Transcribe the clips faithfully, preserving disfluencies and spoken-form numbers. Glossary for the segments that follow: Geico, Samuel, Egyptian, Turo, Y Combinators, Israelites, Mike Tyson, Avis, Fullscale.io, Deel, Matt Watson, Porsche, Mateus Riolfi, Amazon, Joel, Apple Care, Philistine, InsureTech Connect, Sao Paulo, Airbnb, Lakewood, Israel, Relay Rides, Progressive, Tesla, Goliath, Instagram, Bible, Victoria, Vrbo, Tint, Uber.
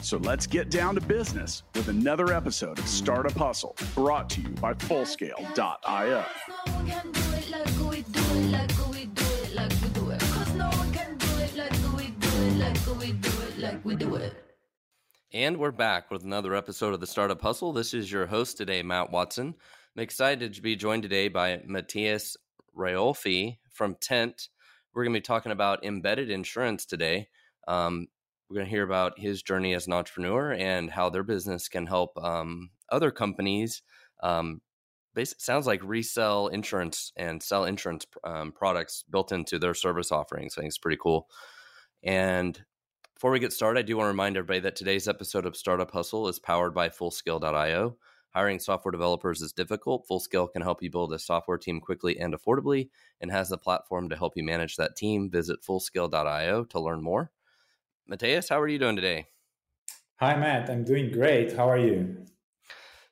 So let's get down to business with another episode of Startup Hustle, brought to you by Fullscale dot i o. And we're back with another episode of the Startup Hustle. This is your host today, Matt Watson. I'm excited to be joined today by Mateus Riolfi from Tint. We're going to be talking about embedded insurance today. Um, We're going to hear about his journey as an entrepreneur and how their business can help um, other companies. Um, basically, sounds like resell insurance and sell insurance um, products built into their service offerings. I think it's pretty cool. And before we get started, I do want to remind everybody that today's episode of Startup Hustle is powered by Fullscale dot i o. Hiring software developers is difficult. Fullscale can help you build a software team quickly and affordably, and has the platform to help you manage that team. Visit Fullscale dot i o to learn more. Mateus, how are you doing today? Hi, Matt. I'm doing great. How are you?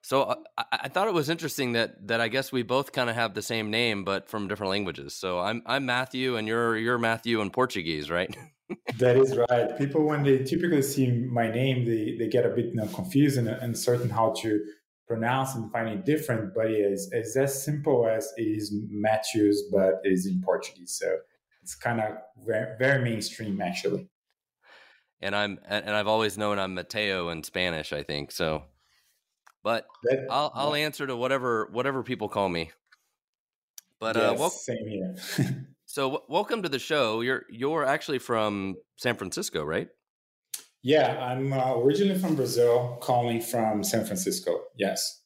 So I, I thought it was interesting that that I guess we both kind of have the same name, but from different languages. So I'm I'm Matthew, and you're you're Matthew in Portuguese, right? That is right. People, when they typically see my name, they, they get a bit you know, confused and uncertain how to pronounce and find it different. But it is, it's as simple as it is Mateus, but it is in Portuguese. So it's kind of very, very mainstream, actually. And I'm, and I've always known I'm Mateo in Spanish, I think. So, but that, I'll, I'll answer to whatever, whatever people call me. But, yes, uh, welcome, same here. so w- welcome to the show. You're, you're actually from San Francisco, right? Yeah. I'm uh, originally from Brazil, calling from San Francisco. Yes.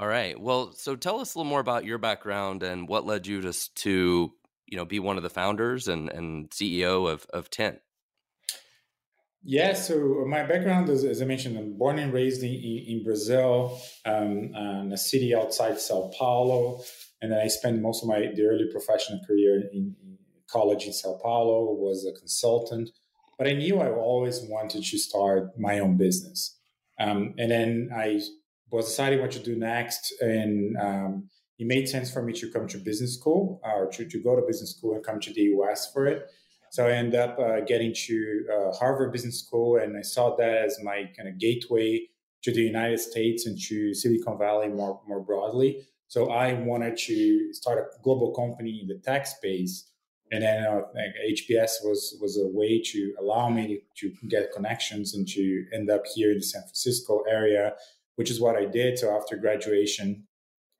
All right. Well, so tell us a little more about your background and what led you to, to, you know, be one of the founders and, and C E O of, of Tint. Yeah, so my background is, as I mentioned, I'm born and raised in, in Brazil, um, in a city outside Sao Paulo. And then I spent most of my the early professional career in, in college in Sao Paulo, was a consultant. But I knew I always wanted to start my own business. Um, and then I was deciding what to do next. And um, it made sense for me to come to business school or to, to go to business school and come to the U S for it. So I ended up uh, getting to uh, Harvard Business School, and I saw that as my kind of gateway to the United States and to Silicon Valley more, more broadly. So I wanted to start a global company in the tech space. And then uh, like H B S was, was a way to allow me to get connections and to end up here in the San Francisco area, which is what I did. So after graduation,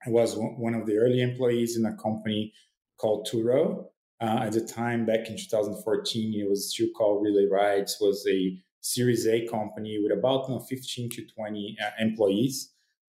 I was one of the early employees in a company called Turo. Uh, at the time, back in two thousand fourteen, it was still called Relay Rides, was a Series A company with about you know, fifteen to twenty uh, employees.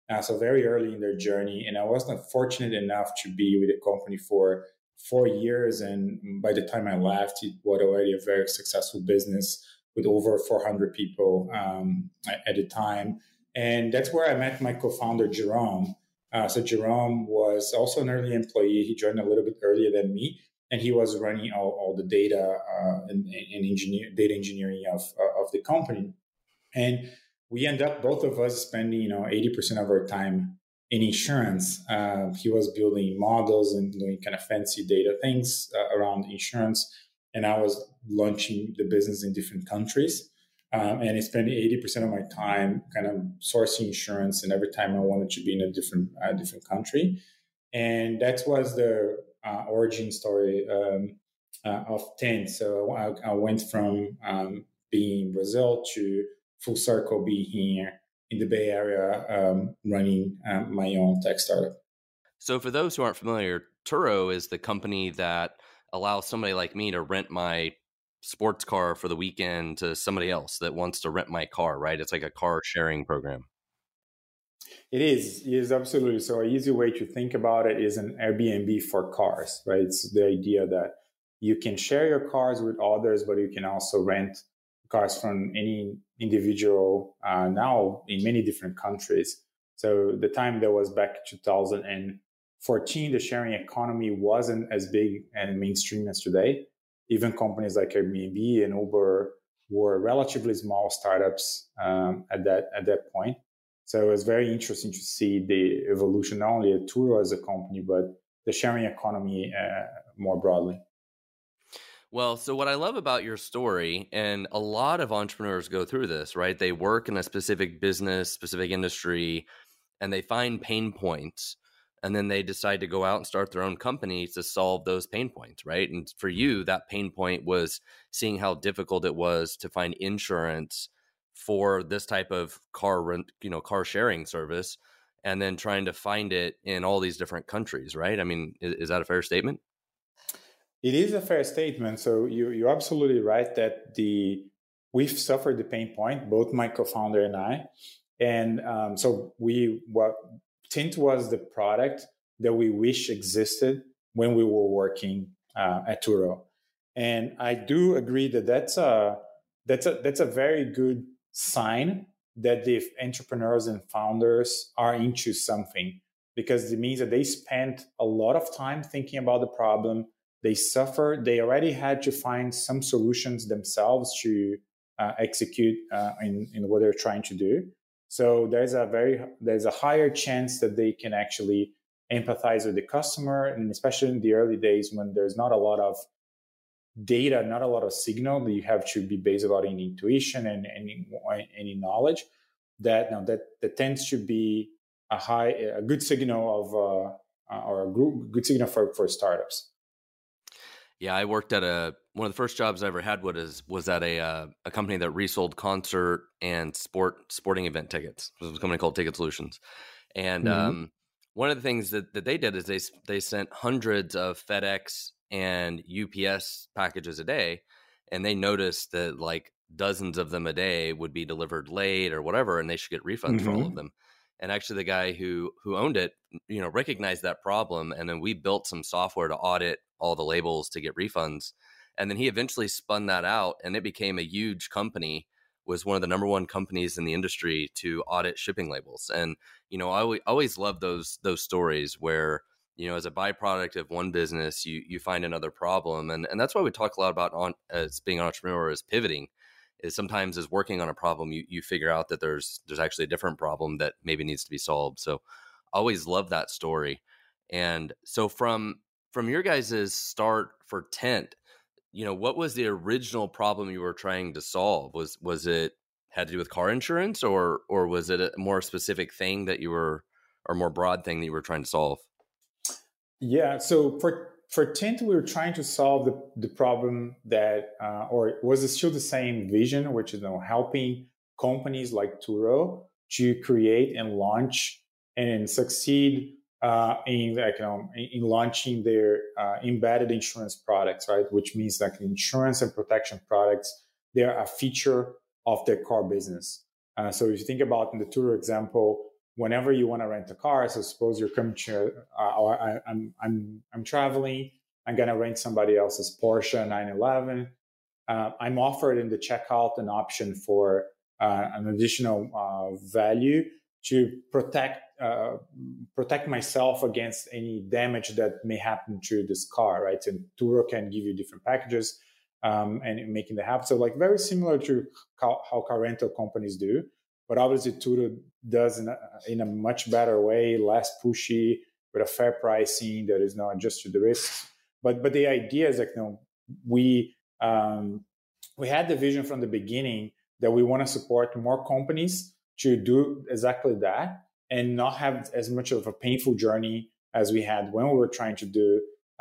Uh, so very early in their journey. And I was not fortunate enough to be with the company for four years. And by the time I left, it was already a very successful business with over four hundred people um, at the time. And that's where I met my co-founder, Jerome. Uh, so Jerome was also an early employee. He joined a little bit earlier than me. And he was running all, all the data uh, and, and engineer, data engineering of uh, of the company. And we end up, both of us, spending you know eighty percent of our time in insurance. Uh, he was building models and doing kind of fancy data things uh, around insurance. And I was launching the business in different countries. Um, and I spent eighty percent of my time kind of sourcing insurance. And every time I wanted to be in a different, uh, different country. And that was the... Uh, origin story um, uh, of Tint. So I, I went from um, being in Brazil to full circle being here in the Bay Area, um, running um, my own tech startup. So for those who aren't familiar, Turo is the company that allows somebody like me to rent my sports car for the weekend to somebody else that wants to rent my car, right? It's like a car sharing program. It is, it is absolutely. So an easy way to think about it is an Airbnb for cars, right? It's the idea that you can share your cars with others, but you can also rent cars from any individual uh, now in many different countries. So the time that was back in fourteen, the sharing economy wasn't as big and mainstream as today. Even companies like Airbnb and Uber were relatively small startups um, at that at that point. So it was very interesting to see the evolution, not only at Turo as a company, but the sharing economy uh, more broadly. Well, so what I love about your story, and a lot of entrepreneurs go through this, right? They work in a specific business, specific industry, and they find pain points. And then they decide to go out and start their own company to solve those pain points, right? And for you, that pain point was seeing how difficult it was to find insurance for this type of car rent, you know, car sharing service, and then trying to find it in all these different countries, right? I mean, is, is that a fair statement? It is a fair statement. So you, you're absolutely right that the we've suffered the pain point, both my co-founder and I. And um, so we what Tint was the product that we wish existed when we were working uh, at Turo. And I do agree that that's a, that's a, that's a very good sign that the entrepreneurs and founders are into something, because it means that they spent a lot of time thinking about the problem. They suffered. They already had to find some solutions themselves to uh, execute uh, in, in what they're trying to do. So there's a very there's a higher chance that they can actually empathize with the customer, and especially in the early days when there's not a lot of data, not a lot of signal, that you have to be based a lot in intuition and any any knowledge. That now that, that tends to be a high a good signal of uh, or a good, good signal for, for startups. Yeah, I worked at a one of the first jobs I ever had was was at a uh, a company that resold concert and sport sporting event tickets. It was a company called Ticket Solutions, and mm-hmm. um, one of the things that, that they did is they they sent hundreds of FedEx and U P S packages a day, and they noticed that like dozens of them a day would be delivered late or whatever, and they should get refunds mm-hmm. for all of them. And actually, the guy who who owned it, you know, recognized that problem, and then we built some software to audit all the labels to get refunds. And then he eventually spun that out, and it became a huge company, was one of the number one companies in the industry to audit shipping labels. And, you know, I always love those, those stories where, you know, as a byproduct of one business, you, you find another problem. And, and that's why we talk a lot about on, as being an entrepreneur is pivoting, is sometimes as working on a problem, you, you figure out that there's, there's actually a different problem that maybe needs to be solved. So I always love that story. And so from, From your guys' start for Tint, you know, what was the original problem you were trying to solve? Was was it had to do with car insurance, or or was it a more specific thing that you were, or more broad thing that you were trying to solve? Yeah, so for for Tint, we were trying to solve the, the problem that, uh, or was it still the same vision, which is, you know, helping companies like Turo to create and launch and succeed Uh, in like you know, in, in launching their uh, embedded insurance products, right? Which means like insurance and protection products, they are a feature of their car business. Uh, so if you think about in the Turo example, whenever you want to rent a car, so suppose you're coming to, uh, I, I'm I'm I'm traveling, I'm gonna rent somebody else's Porsche nine eleven. Uh, I'm offered in the checkout an option for uh, an additional uh, value to protect. Uh, protect myself against any damage that may happen to this car, right? And Turo can give you different packages um, and making that happen. So like very similar to how, how car rental companies do, but obviously Turo does in a, in a much better way, less pushy, with a fair pricing that is not adjusted to the risks. But but the idea is like, you know, we um, we had the vision from the beginning that we want to support more companies to do exactly that, and not have as much of a painful journey as we had when we were trying to do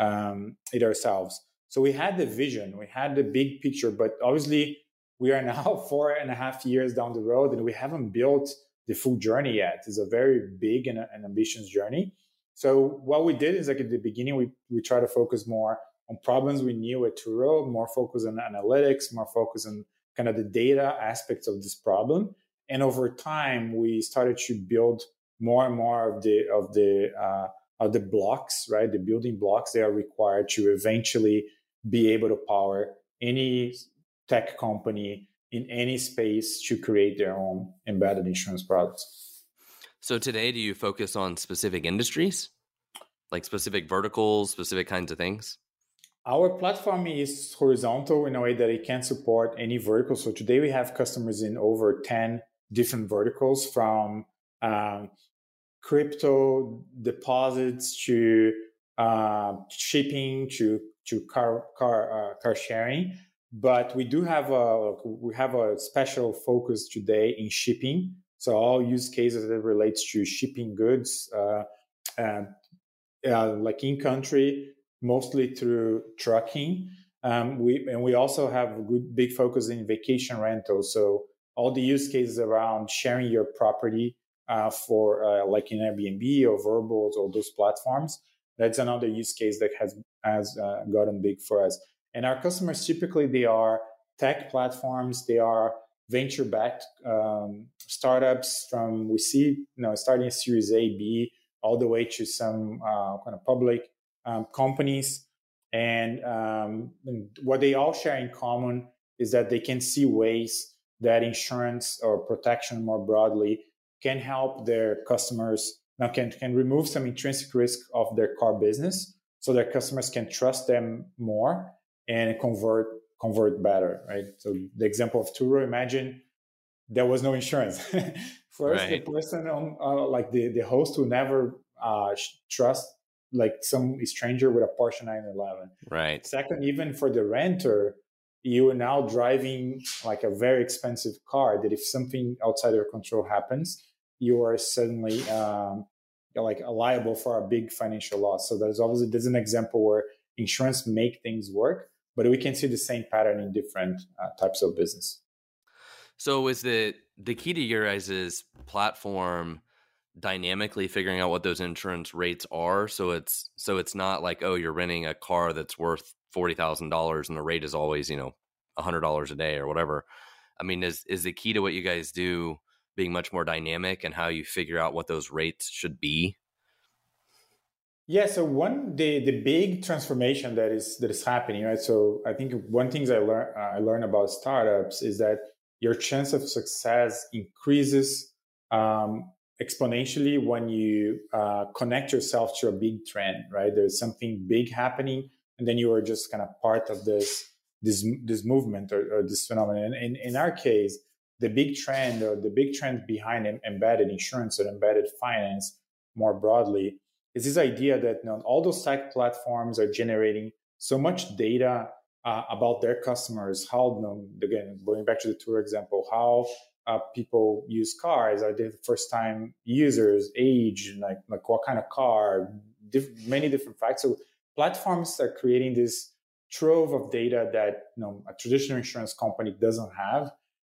um, it ourselves. So we had the vision, we had the big picture, but obviously we are now four and a half years down the road and we haven't built the full journey yet. It's a very big and an ambitious journey. So what we did is like at the beginning, we, we try to focus more on problems we knew at Turo, more focus on analytics, more focus on kind of the data aspects of this problem. And over time, we started to build more and more of the of the uh, of the blocks, right? The building blocks that are required to eventually be able to power any tech company in any space to create their own embedded insurance products. So today, do you focus on specific industries? like specific verticals, specific kinds of things? Our platform is horizontal in a way that it can support any vertical. So today we have customers in over ten different verticals, from um, crypto deposits to uh, shipping to to car car uh, car sharing. But we do have a we have a special focus today in shipping. So all use cases that relates to shipping goods, uh, uh, uh, like in country, mostly through trucking. Um, we and we also have a good big focus in vacation rental. So all the use cases around sharing your property uh, for uh, like in Airbnb or Vrbo or those platforms. That's another use case that has has uh, gotten big for us. And our customers typically they are tech platforms. They are venture-backed um, startups from we see you know starting at Series A, B, all the way to some uh, kind of public um, companies. And, um, and what they all share in common is that they can see ways that insurance or protection more broadly can help their customers now can can remove some intrinsic risk of their core business, so their customers can trust them more and convert. convert better, right? So the example of Turo, imagine there was no insurance. First, right. The person on, uh, like the, the host who never uh, trust like some stranger with a Porsche nine eleven. Right. Second, even for the renter, you are now driving like a very expensive car that if something outside your control happens, you are suddenly um, like liable for a big financial loss. So there's obviously, there's an example where insurance make things work, but we can see the same pattern in different uh, types of business. So is the, the key to your guys' platform dynamically figuring out what those insurance rates are? So it's so it's not like, oh, you're renting a car that's worth forty thousand dollars and the rate is always, you know, one hundred dollars a day or whatever. I mean, is, is the key to what you guys do being much more dynamic and how you figure out what those rates should be? Yeah, so one the the big transformation that is that is happening, right? So I think one things I learned uh, I learned about startups is that your chance of success increases um, exponentially when you uh, connect yourself to a big trend, right? There's something big happening, and then you are just kind of part of this this this movement or, or this phenomenon. And in, in our case, the big trend or the big trend behind embedded insurance or embedded finance more broadly is this idea that you know, all those tech platforms are generating so much data uh, about their customers. How, you know, again, going back to the tour example, how uh, people use cars. Are they first-time users? Age, like, like what kind of car? Diff- many different facts. So platforms are creating this trove of data that you know, a traditional insurance company doesn't have,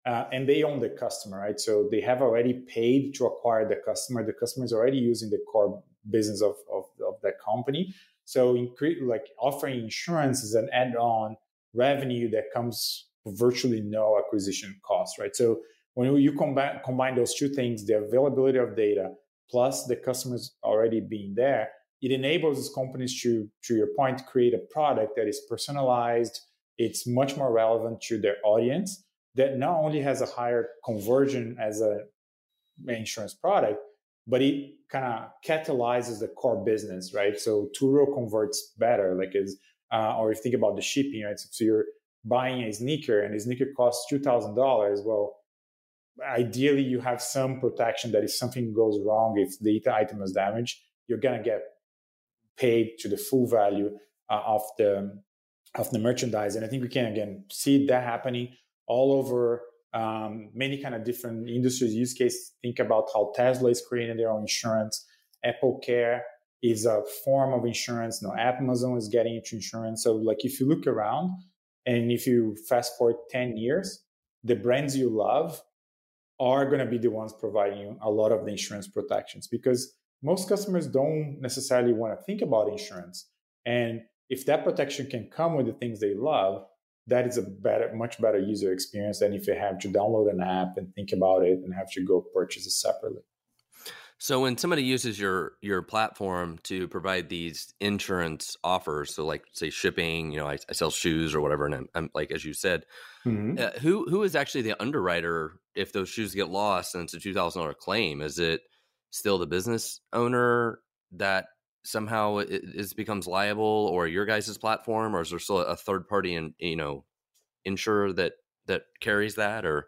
uh, and they own the customer, right? So they have already paid to acquire the customer. The customer is already using the core business of, of, of that company. So incre- like offering insurance is an add-on revenue that comes virtually no acquisition cost, right? So when you combine, combine those two things, the availability of data plus the customers already being there, it enables these companies to, to your point, create a product that is personalized. It's much more relevant to their audience that not only has a higher conversion as a insurance product, but it kind of catalyzes the core business, right? So Turo converts better, like is, uh, or if you think about the shipping, right? So you're buying a sneaker and a sneaker costs two thousand dollars. Well, ideally you have some protection that if something goes wrong, if the item is damaged, you're going to get paid to the full value uh, of the, of the merchandise. And I think we can, again, see that happening all over Um, many kind of different industries use cases. Think about how Tesla is creating their own insurance. Apple Care is a form of insurance. Now Amazon is getting into insurance. So like if you look around and if you fast forward ten years, the brands you love are going to be the ones providing you a lot of the insurance protections because most customers don't necessarily want to think about insurance. And if that protection can come with the things they love, that is a better, much better user experience than if you have to download an app and think about it and have to go purchase it separately. So when somebody uses your your platform to provide these insurance offers, so like say shipping, you know, I, I sell shoes or whatever, and I'm, I'm like as you said, mm-hmm. uh, who who is actually the underwriter if those shoes get lost and it's a two thousand dollars claim? Is it still the business owner that somehow it, it becomes liable, or your guys' platform, or is there still a third party and, you know, insurer that, that carries that, or?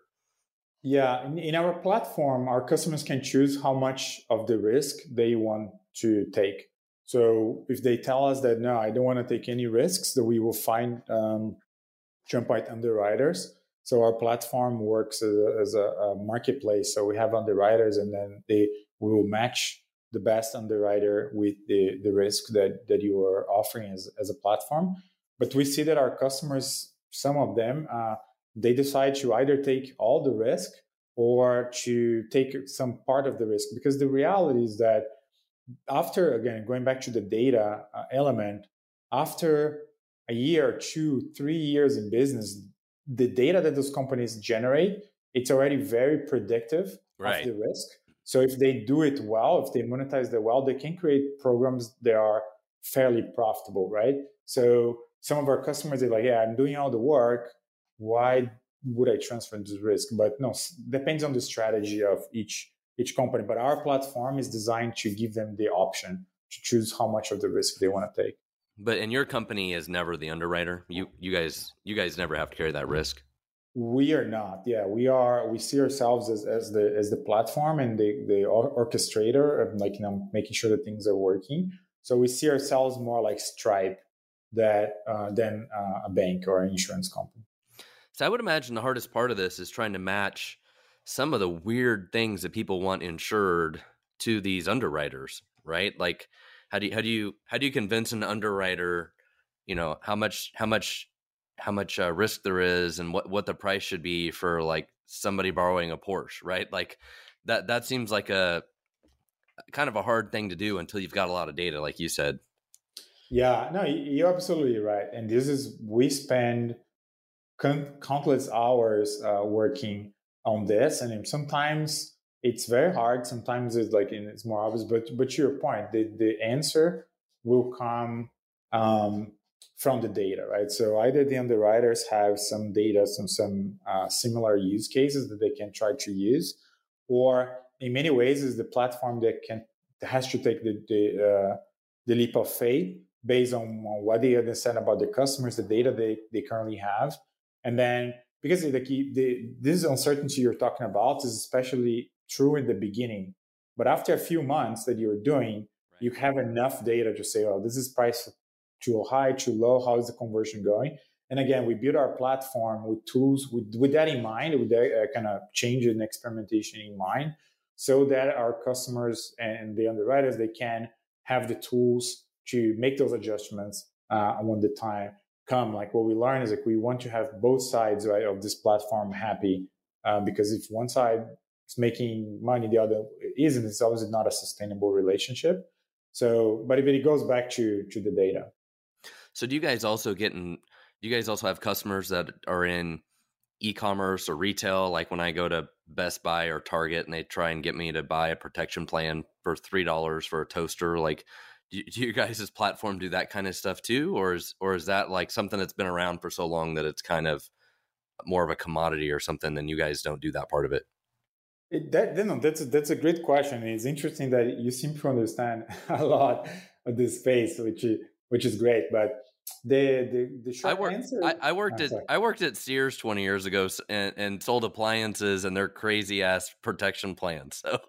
Yeah. In, in our platform, our customers can choose how much of the risk they want to take. So if they tell us that, no, I don't want to take any risks, then we will find um, jump right underwriters. So our platform works as a, as a, a marketplace. So we have underwriters, and then they we will match the best underwriter with the, the risk that, that you are offering as, as a platform. But we see that our customers, some of them, uh, they decide to either take all the risk or to take some part of the risk. Because the reality is that after, again, going back to the data uh, element, after a year, two, three years in business, the data that those companies generate, it's already very predictive right. of the risk. So if they do it well, if they monetize it well, they can create programs that are fairly profitable, right? So some of our customers are like, yeah, I'm doing all the work. Why would I transfer this risk? But no, depends on the strategy of each each company. But our platform is designed to give them the option to choose how much of the risk they want to take. But and your company is never the underwriter. You you guys you guys never have to carry that risk. We are not. Yeah, we are. We see ourselves as, as the as the platform and the the orchestrator of, like, you know, making sure that things are working. So we see ourselves more like Stripe that uh, than uh, a bank or an insurance company. So I would imagine the hardest part of this is trying to match some of the weird things that people want insured to these underwriters, right? Like, how do you, how do you how do you convince an underwriter, you know, how much how much how much uh, risk there is and what, what the price should be for, like, somebody borrowing a Porsche, right? Like that that seems like a kind of a hard thing to do until you've got a lot of data, like you said. Yeah, no, you're absolutely right. And this is, we spend countless hours uh, working on this. And sometimes it's very hard. Sometimes it's like, it's more obvious, but, but to your point, the, the answer will come um, from the data, right? So either the underwriters have some data, some, some uh, similar use cases that they can try to use, or in many ways is the platform that can, has to take the, the, uh, the leap of faith based on what they understand about the customers, the data they, they currently have. And then, because the key, the, this uncertainty you're talking about is especially true in the beginning. But after a few months that you're doing, right. you have enough data to say, oh, this is priced too high, too low. How is the conversion going? And again, we build our platform with tools, with, with that in mind, with that uh, kind of change and experimentation in mind, so that our customers and the underwriters, they can have the tools to make those adjustments uh, when the time come. Like, what we learn is, like, we want to have both sides, right, of this platform happy, uh, because if one side is making money, the other isn't, it's obviously not a sustainable relationship. So, but if it goes back to to the data. So do you guys also get in, do you guys also have customers that are in e-commerce or retail? Like, when I go to Best Buy or Target and they try and get me to buy a protection plan for three dollars for a toaster, like, do you guys' platform do that kind of stuff too? Or is, or is that like something that's been around for so long that it's kind of more of a commodity or something, and you guys don't do that part of it? it that, you know, that's, a, that's a great question. It's interesting that you seem to understand a lot of this space, which, which is great. But the, the, the short I worked, answer... I, I, worked oh, at, I worked at Sears twenty years ago and, and sold appliances and their crazy ass protection plans. So...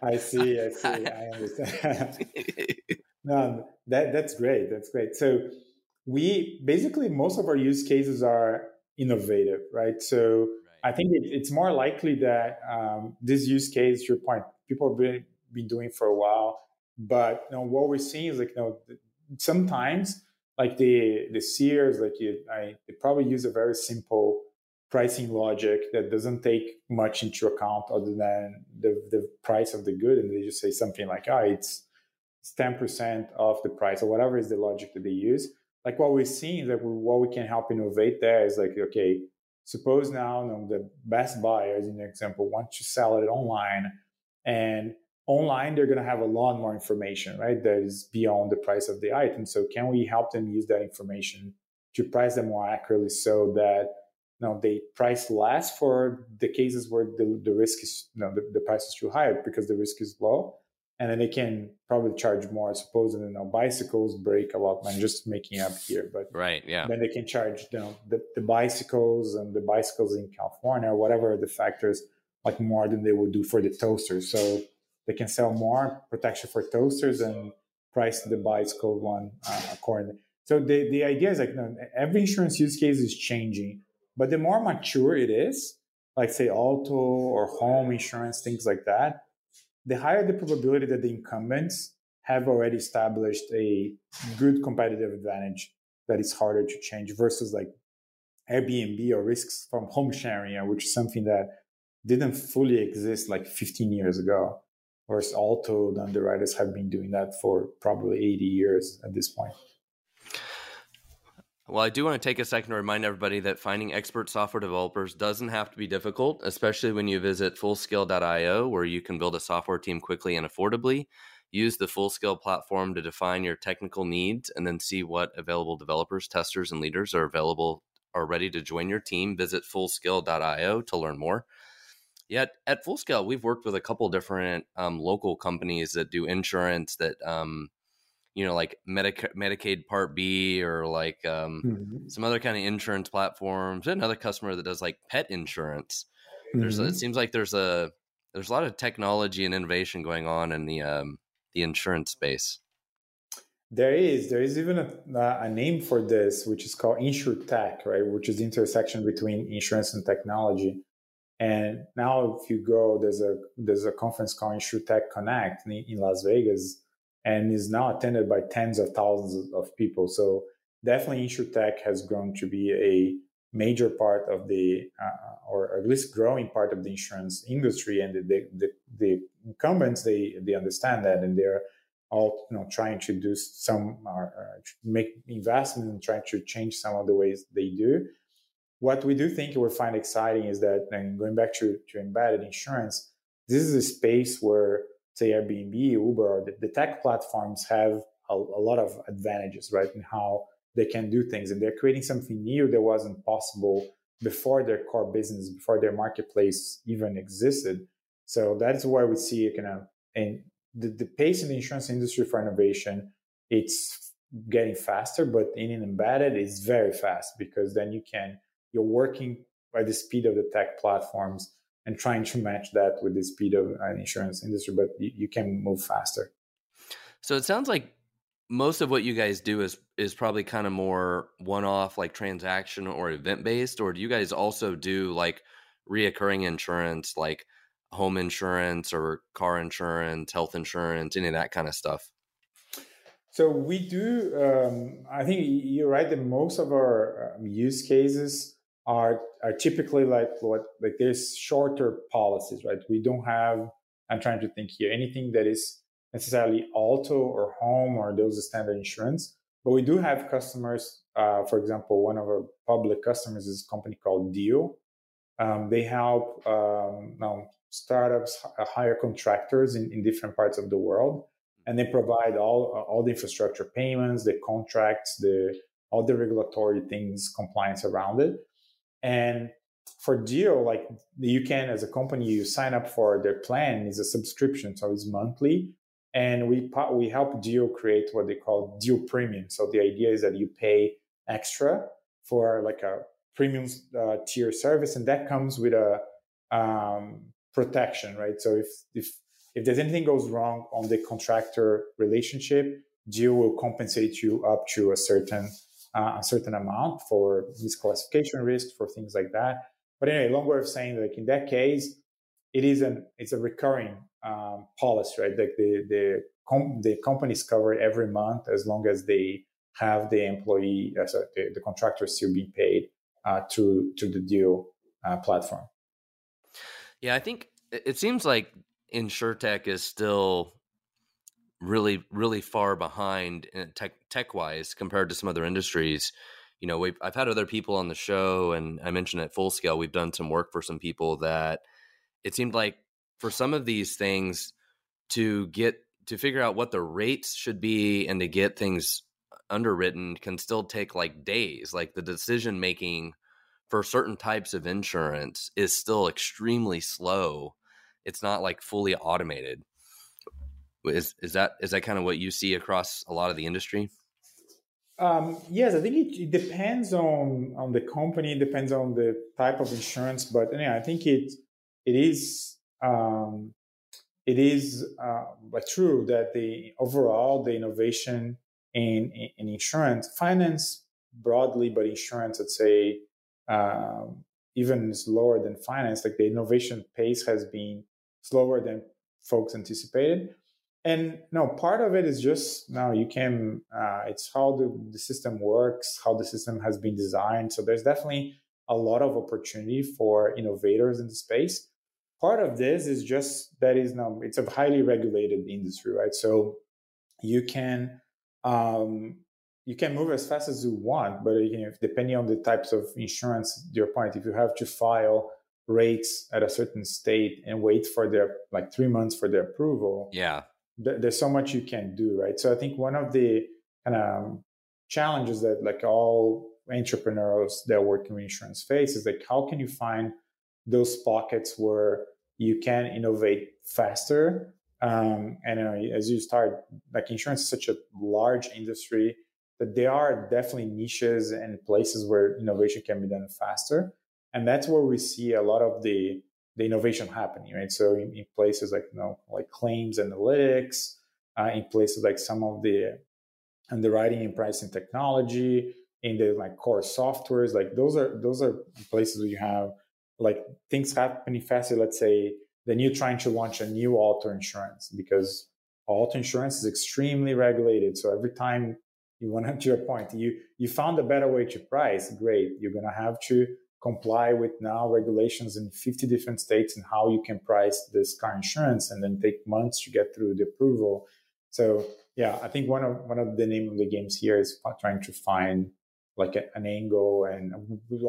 I see, I see, I understand. No, that, that's great, that's great. So we, basically, most of our use cases are innovative, right? So right. I think it, it's more likely that um, this use case, to your point, people have been, been doing for a while, but you know, what we're seeing is, like, you know, sometimes, like, the, the Sears, like, you, I, they probably use a very simple pricing logic that doesn't take much into account other than the, the price of the good. And they just say something like, oh, it's, it's ten percent of the price, or whatever is the logic that they use. Like, what we're seeing is that we, what we can help innovate there is, like, okay, suppose now, you know, the Best Buy, as an example, wants to sell it online, and online they're going to have a lot more information, right? That is beyond the price of the item. So can we help them use that information to price them more accurately so that now they price less for the cases where the, the risk is, you know, the, the price is too high because the risk is low, and then they can probably charge more, I suppose. And you know, bicycles break a lot. I'm just making up here, but right, yeah. Then they can charge, you know, the, the bicycles and the bicycles in California, whatever the factors, like more than they will do for the toasters. So they can sell more protection for toasters and price the bicycle one uh, accordingly. So the, the idea is like, you know, every insurance use case is changing, but the more mature it is, like say auto or home insurance, things like that, the higher the probability that the incumbents have already established a good competitive advantage that is harder to change versus like Airbnb or risks from home sharing, which is something that didn't fully exist like fifteen years ago. Whereas auto underwriters have been doing that for probably eighty years at this point. Well, I do want to take a second to remind everybody that finding expert software developers doesn't have to be difficult, especially when you visit full scale dot io, where you can build a software team quickly and affordably. Use the Fullscale platform to define your technical needs and then see what available developers, testers, and leaders are available or ready to join your team. Visit full scale dot io to learn more. Yet at Fullscale, we've worked with a couple different um, local companies that do insurance that, um, you know, like Medica- Medicaid Part B or like um, mm-hmm. some other kind of insurance platforms. Another customer that does like pet insurance. Mm-hmm. There's a, it seems like there's a there's a lot of technology and innovation going on in the um, the insurance space. There is there is even a, a name for this, which is called InsureTech, right? Which is the intersection between insurance and technology. And now, if you go, there's a there's a conference called InsureTech Connect in, in Las Vegas, and is now attended by tens of thousands of people. So definitely, InsureTech has grown to be a major part of the, uh, or at least growing part of the insurance industry. And the the, the incumbents they, they understand that, and they're all, you know, trying to do some uh, make investments and trying to change some of the ways they do. What we do think we find exciting is that, and going back to, to embedded insurance, this is a space where, say, Airbnb, Uber, or the, the tech platforms have a, a lot of advantages, right, in how they can do things. And they're creating something new that wasn't possible before their core business, before their marketplace even existed. So that's why we see it kind of, and the, the pace in the insurance industry for innovation, it's getting faster, but in an embedded, it's very fast, because then you can, you're working by the speed of the tech platforms and trying to match that with the speed of an insurance industry, but you, you can move faster. So it sounds like most of what you guys do is is probably kind of more one-off, like transaction or event-based, or do you guys also do like reoccurring insurance, like home insurance or car insurance, health insurance, any of that kind of stuff? So we do, um, I think you're right that most of our um, use cases are are typically like what, like there's shorter policies, right? We don't have, I'm trying to think here, anything that is necessarily auto or home or those standard insurance. But we do have customers, uh, for example, one of our public customers is a company called Deel. Um, they help um, now startups hire contractors in, in different parts of the world. And they provide all all the infrastructure payments, the contracts, the all the regulatory things, compliance around it. And for Deel, like you can, as a company, you sign up for their plan. It's a subscription, so it's monthly. And we we help Deel create what they call Deel Premium. So the idea is that you pay extra for like a premium uh, tier service, and that comes with a um, protection, right? So if if If there's anything goes wrong on the contractor relationship, Deel will compensate you up to a certain uh, a certain amount for misclassification risk, for things like that. But anyway, long way of saying, like in that case, it is an it's a recurring um, policy, right? Like the the com- the companies covered every month as long as they have the employee, uh, sorry, the, the contractor still being paid uh, to to the Deel uh, platform. Yeah, I think it seems like InsureTech is still really, really far behind tech tech wise compared to some other industries. You know, we've, I've had other people on the show, and I mentioned at Fullscale, we've done some work for some people that it seemed like for some of these things to get to figure out what the rates should be and to get things underwritten can still take like days. Like the decision making for certain types of insurance is still extremely slow. It's not like fully automated. Is is that is that kind of what you see across a lot of the industry? Um, yes, I think it, it depends on, on the company, it depends on the type of insurance. But anyway, I think it it is um, it is uh, true that the overall the innovation in, in, in insurance, finance broadly, but insurance, I'd say uh, even slower than finance. Like the innovation pace has been slower than folks anticipated. And no, part of it is just now you can, uh, it's how the, the system works, how the system has been designed. So there's definitely a lot of opportunity for innovators in the space. Part of this is just that is now, it's a highly regulated industry, right? So you can, um, you can move as fast as you want, but you know, depending on the types of insurance, your point, if you have to file rates at a certain state and wait for their, like three months for their approval. Yeah. There's so much you can do, right? So I think one of the kind of challenges that like all entrepreneurs that work in insurance face is like, how can you find those pockets where you can innovate faster? Um, and uh, as you start, like insurance is such a large industry that there are definitely niches and places where innovation can be done faster. And that's where we see a lot of the the innovation happening, right? So in, in places like, you know, like claims analytics, uh, in places like some of the underwriting and pricing technology, in the like core softwares, like those are those are places where you have like things happening faster. Let's say then you're trying to launch a new auto insurance because auto insurance is extremely regulated. So every time you want to your point, you you found a better way to price, great. You're gonna have to comply with now regulations in fifty different states and how you can price this car insurance and then take months to get through the approval. So yeah, I think one of one of the name of the games here is trying to find like a, an angle and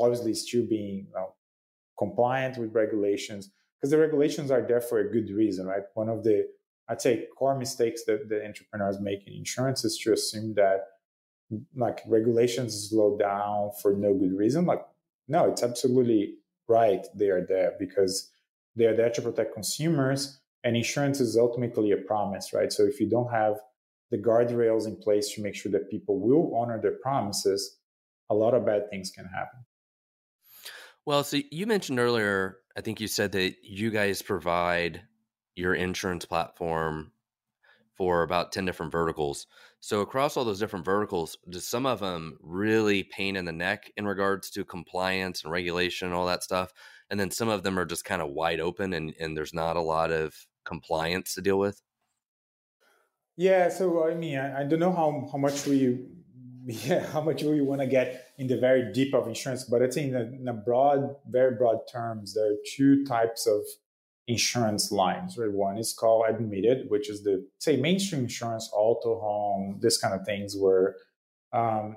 obviously still being you know, compliant with regulations because the regulations are there for a good reason, right? One of the, I'd say core mistakes that the entrepreneurs make in insurance is to assume that like regulations slow down for no good reason. Like, no, it's absolutely right they are there because they are there to protect consumers and insurance is ultimately a promise, right? So if you don't have the guardrails in place to make sure that people will honor their promises, a lot of bad things can happen. Well, so you mentioned earlier, I think you said that you guys provide your insurance platform for about ten different verticals. So across all those different verticals, does some of them really pain in the neck in regards to compliance and regulation and all that stuff? And then some of them are just kind of wide open and, and there's not a lot of compliance to deal with? Yeah, so I mean, I, I don't know how, how much we yeah, how much we want to get in the very deep of insurance, but I think that in a broad, very broad terms, there are two types of insurance lines, right? One is called admitted, which is the, say, mainstream insurance, auto, home, this kind of things where um,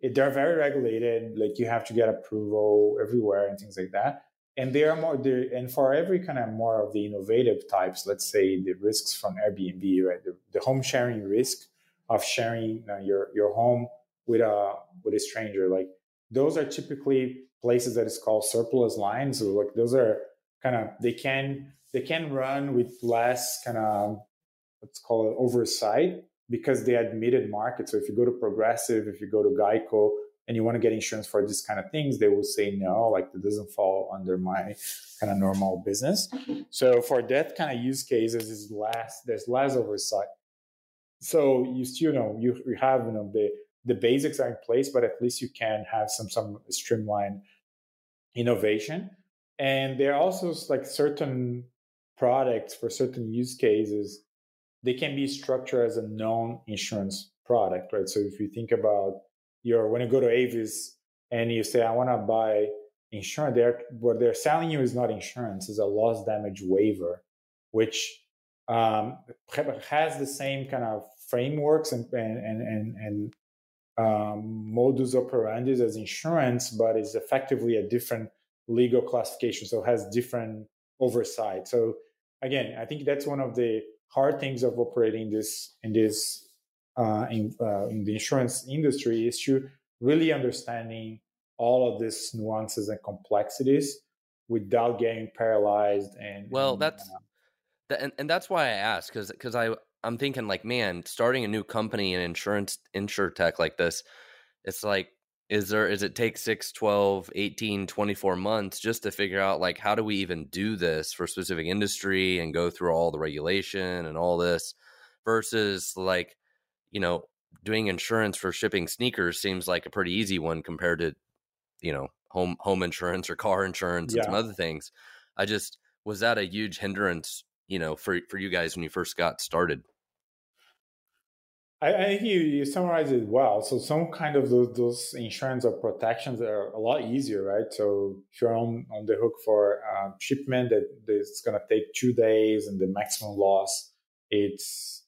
it, they're very regulated, like you have to get approval everywhere and things like that. And they are more, and for every kind of more of the innovative types, let's say the risks from Airbnb, right? The, the home sharing risk of sharing you know, your, your home with a, with a stranger, like those are typically places that is called surplus lines. So like those are, kind of they can they can run with less kind of let's call it oversight because they admitted market. So if you go to Progressive, if you go to Geico and you want to get insurance for this kind of things, they will say no, like that doesn't fall under my kind of normal business. So for that kind of use cases is less there's less oversight. So you still you know you, you have you know the the basics are in place, but at least you can have some some streamlined innovation. And there are also like certain products for certain use cases, they can be structured as a known insurance product, right? So if you think about your, when you go to Avis and you say, I want to buy insurance, they're, what they're selling you is not insurance, it's a loss damage waiver, which um, has the same kind of frameworks and, and, and, and um, modus operandi as insurance, but it's effectively a different legal classification, so it has different oversight. So again, I think that's one of the hard things of operating this in this uh, in, uh, in the insurance industry is to really understanding all of these nuances and complexities without getting paralyzed. And well, and, that's uh, th- and, and that's why I asked because because I I'm thinking like, man, starting a new company in insurance, insure tech like this, it's like, is there, is it take six, twelve, eighteen, twenty-four months just to figure out like, how do we even do this for a specific industry and go through all the regulation and all this versus like, you know, doing insurance for shipping sneakers seems like a pretty easy one compared to, you know, home, home insurance or car insurance yeah. and some other things. I just, was that a huge hindrance, you know, for, for you guys when you first got started? I, I think you, you summarized it well. So some kind of those, those insurance or protections are a lot easier, right? So if you're on, on the hook for uh, shipment that it's going to take two days and the maximum loss, it's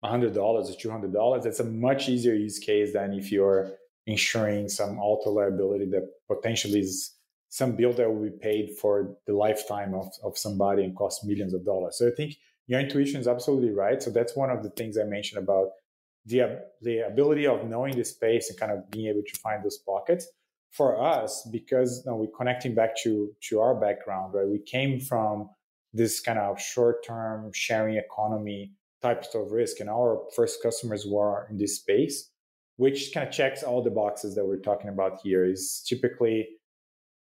one hundred dollars or two hundred dollars. It's a much easier use case than if you're insuring some auto liability that potentially is some bill that will be paid for the lifetime of, of somebody and costs millions of dollars. So I think your intuition is absolutely right. So that's one of the things I mentioned about the, the ability of knowing the space and kind of being able to find those pockets. For us, because you know, we're connecting back to, to our background, right? We came from this kind of short-term sharing economy types of risk, and our first customers were in this space, which kind of checks all the boxes that we're talking about here. Is typically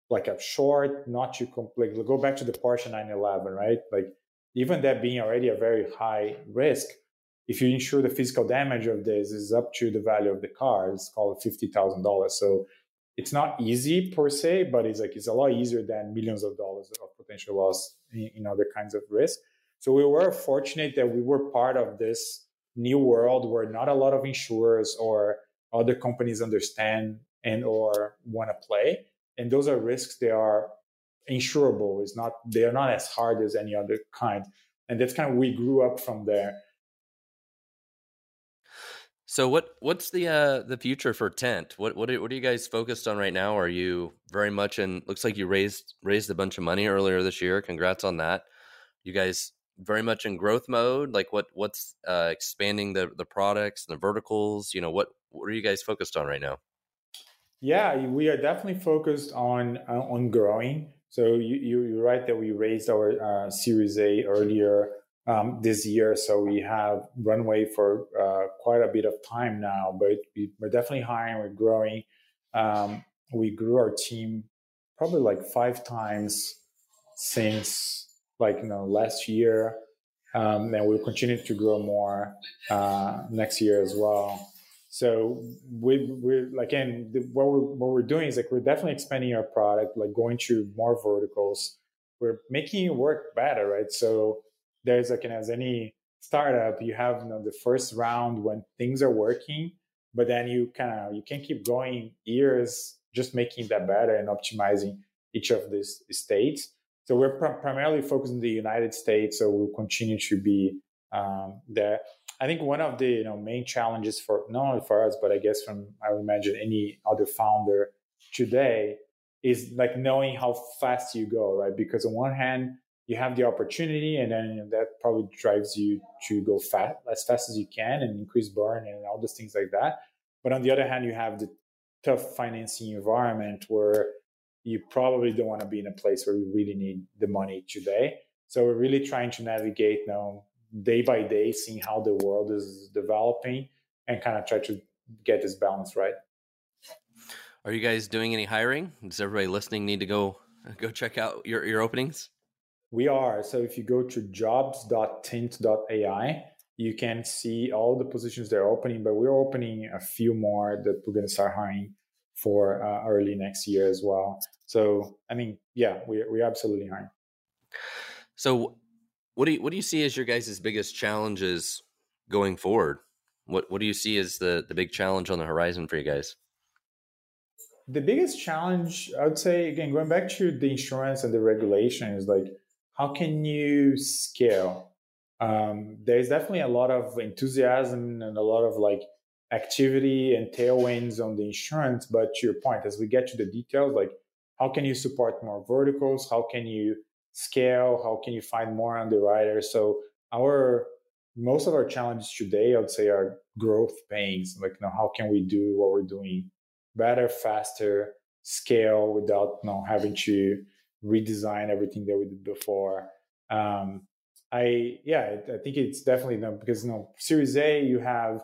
like a short, not too complex. Go back to the Porsche nine eleven, right? Like even that being already a very high risk, if you insure the physical damage of this, is up to the value of the car. It's called fifty thousand dollars. So it's not easy per se, but it's like it's a lot easier than millions of dollars of potential loss in, in other kinds of risk. So we were fortunate that we were part of this new world where not a lot of insurers or other companies understand and or want to play. And those are risks that are insurable. It's not, they are not as hard as any other kind. And that's kind of, we grew up from there. So what what's the uh, the future for Tint? What what are, what are you guys focused on right now? Are you very much in, looks like you raised raised a bunch of money earlier this year. Congrats on that. You guys very much in growth mode, like what what's uh, expanding the the products and the verticals, you know, what what are you guys focused on right now? Yeah, we are definitely focused on on growing. So you, you, you're right that we raised our uh, Series A earlier um, this year, so we have runway for uh, quite a bit of time now, but we, we're definitely hiring, we're growing. Um, we grew our team probably like five times since like you know last year, um, and we'll continue to grow more uh, next year as well. So we we again the, what we what we're doing is like we're definitely expanding our product, like going to more verticals. We're making it work better, right? So there's like, and as any startup, you have you know, the first round when things are working, but then you kind of you can keep going years just making that better and optimizing each of these states. So we're pr- primarily focused in the United States, so we'll continue to be um, there. I think one of the you know, main challenges for not only for us, but I guess from I would imagine any other founder today is like knowing how fast you go, right? Because on one hand you have the opportunity, and then you know, that probably drives you to go fast as fast as you can and increase burn and all those things like that. But on the other hand, you have the tough financing environment where you probably don't want to be in a place where you really need the money today. So we're really trying to navigate now day by day, seeing how the world is developing and kind of try to get this balance right. Are you guys doing any hiring? Does everybody listening need to go go check out your, your openings? We are. So if you go to jobs dot tint dot a i, you can see all the positions they're opening, but we're opening a few more that we're going to start hiring for uh, early next year as well. So, I mean, yeah, we we absolutely hiring. So what do you, what do you see as your guys' biggest challenges going forward? What what do you see as the, the big challenge on the horizon for you guys? The biggest challenge, I would say, again, going back to the insurance and the regulation is like, how can you scale? Um, there's definitely a lot of enthusiasm and a lot of like activity and tailwinds on the insurance. But to your point, as we get to the details, like how can you support more verticals? How can you scale? How can you find more underwriters? So our most of our challenges today, I would say, are growth pains. Like, you know, how can we do what we're doing better, faster, scale without you know, having to redesign everything that we did before? Um, I yeah, I think it's definitely them because, you know, Series A, you have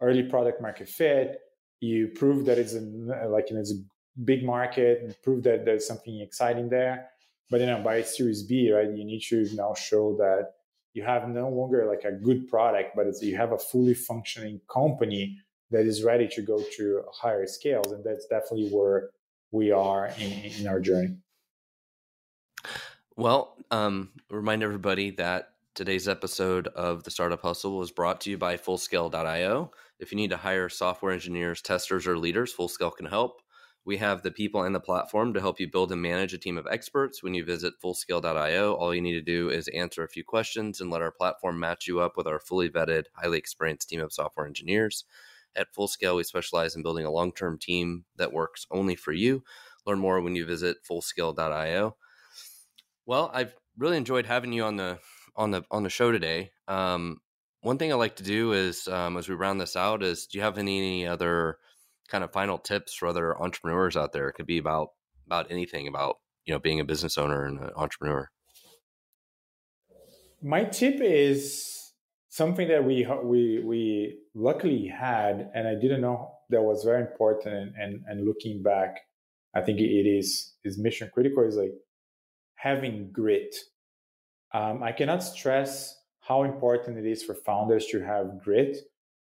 early product market fit. You prove that it's a, like you know, it's a big market, and prove that there's something exciting there. But you know, by Series B, right, you need to now show that you have no longer like a good product, but it's, you have a fully functioning company that is ready to go to higher scales, and that's definitely where we are in, in our journey. Well, um, remind everybody that today's episode of The Startup Hustle was brought to you by full scale dot io. If you need to hire software engineers, testers, or leaders, Fullscale can help. We have the people and the platform to help you build and manage a team of experts. When you visit full scale dot io, all you need to do is answer a few questions and let our platform match you up with our fully vetted, highly experienced team of software engineers. At Fullscale, we specialize in building a long-term team that works only for you. Learn more when you visit full scale dot io. Well, I've really enjoyed having you on the on the on the show today. Um, one thing I like to do is, um, as we round this out, is do you have any, any other kind of final tips for other entrepreneurs out there? It could be about about anything, about you know being a business owner and an entrepreneur. My tip is something that we we we luckily had, and I didn't know that was very important. And and looking back, I think it is is mission critical. Is like having grit. Um, I cannot stress how important it is for founders to have grit.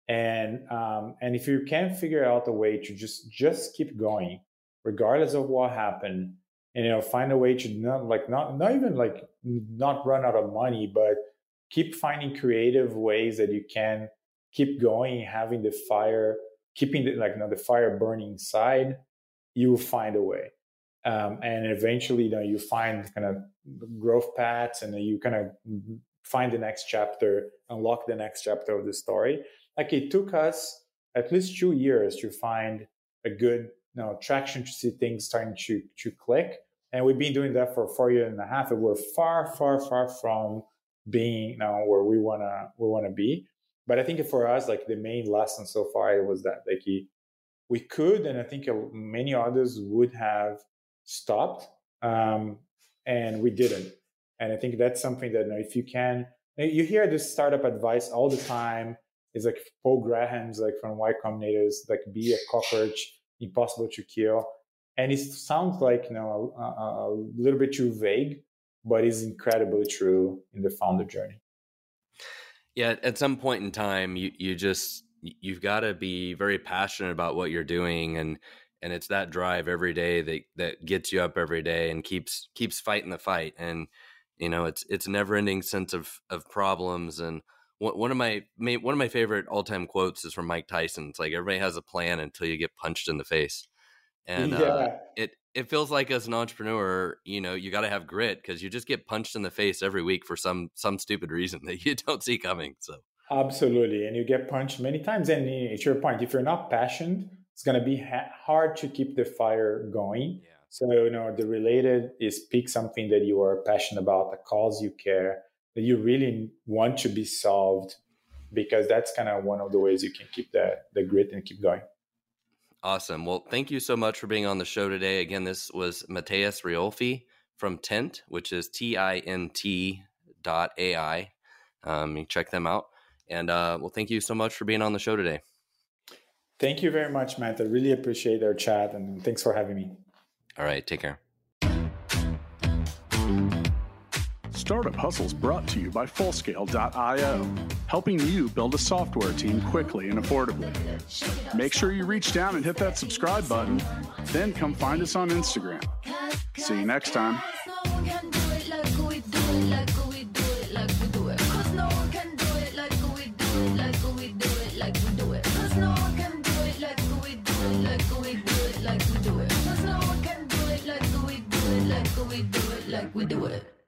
And um, and if you can figure out a way to just just keep going, regardless of what happened, and you know, find a way to not like not not even like not run out of money, but keep finding creative ways that you can keep going, having the fire, keeping the, like you know, the fire burning inside, you will find a way. Um, and eventually, you know, you find kind of growth paths, and you kind of find the next chapter, unlock the next chapter of the story. Like it took us at least two years to find a good, you know, traction, to see things starting to to click. And we've been doing that for four years and a half. And we're far, far, far from being, you know, where we wanna we wanna be. But I think for us, like the main lesson so far was that like we could, and I think many others would have stopped, um, and we didn't. And I think that's something that, you know, if you can, you hear this startup advice all the time. It's like Paul Graham's, like from Y Combinators, like be a cockroach, impossible to kill. And it sounds like, you know, a, a little bit too vague, but it's incredibly true in the founder journey. Yeah, at some point in time, you you just you've got to be very passionate about what you're doing, and. And it's that drive every day that, that gets you up every day and keeps keeps fighting the fight. And, you know, it's it's a never ending sense of of problems. And one, one of my one of my favorite all time quotes is from Mike Tyson. It's like everybody has a plan until you get punched in the face. And yeah. uh, it it feels like as an entrepreneur, you know, you got to have grit because you just get punched in the face every week for some some stupid reason that you don't see coming. So absolutely. And you get punched many times. And it's your point. If you're not passionate, it's going to be ha- hard to keep the fire going. Yeah. So, you know, the related is pick something that you are passionate about, a cause you care, that you really want to be solved, because that's kind of one of the ways you can keep that, the grit and keep going. Awesome. Well, thank you so much for being on the show today. Again, this was Mateus Riolfi from Tint, which is T I N T dot A I. Um, you can check them out. And uh, well, thank you so much for being on the show today. Thank you very much, Matt. I really appreciate our chat, and thanks for having me. All right. Take care. Startup Hustle's brought to you by full scale dot io, helping you build a software team quickly and affordably. Make sure you reach down and hit that subscribe button, then come find us on Instagram. See you next time. Like we do it.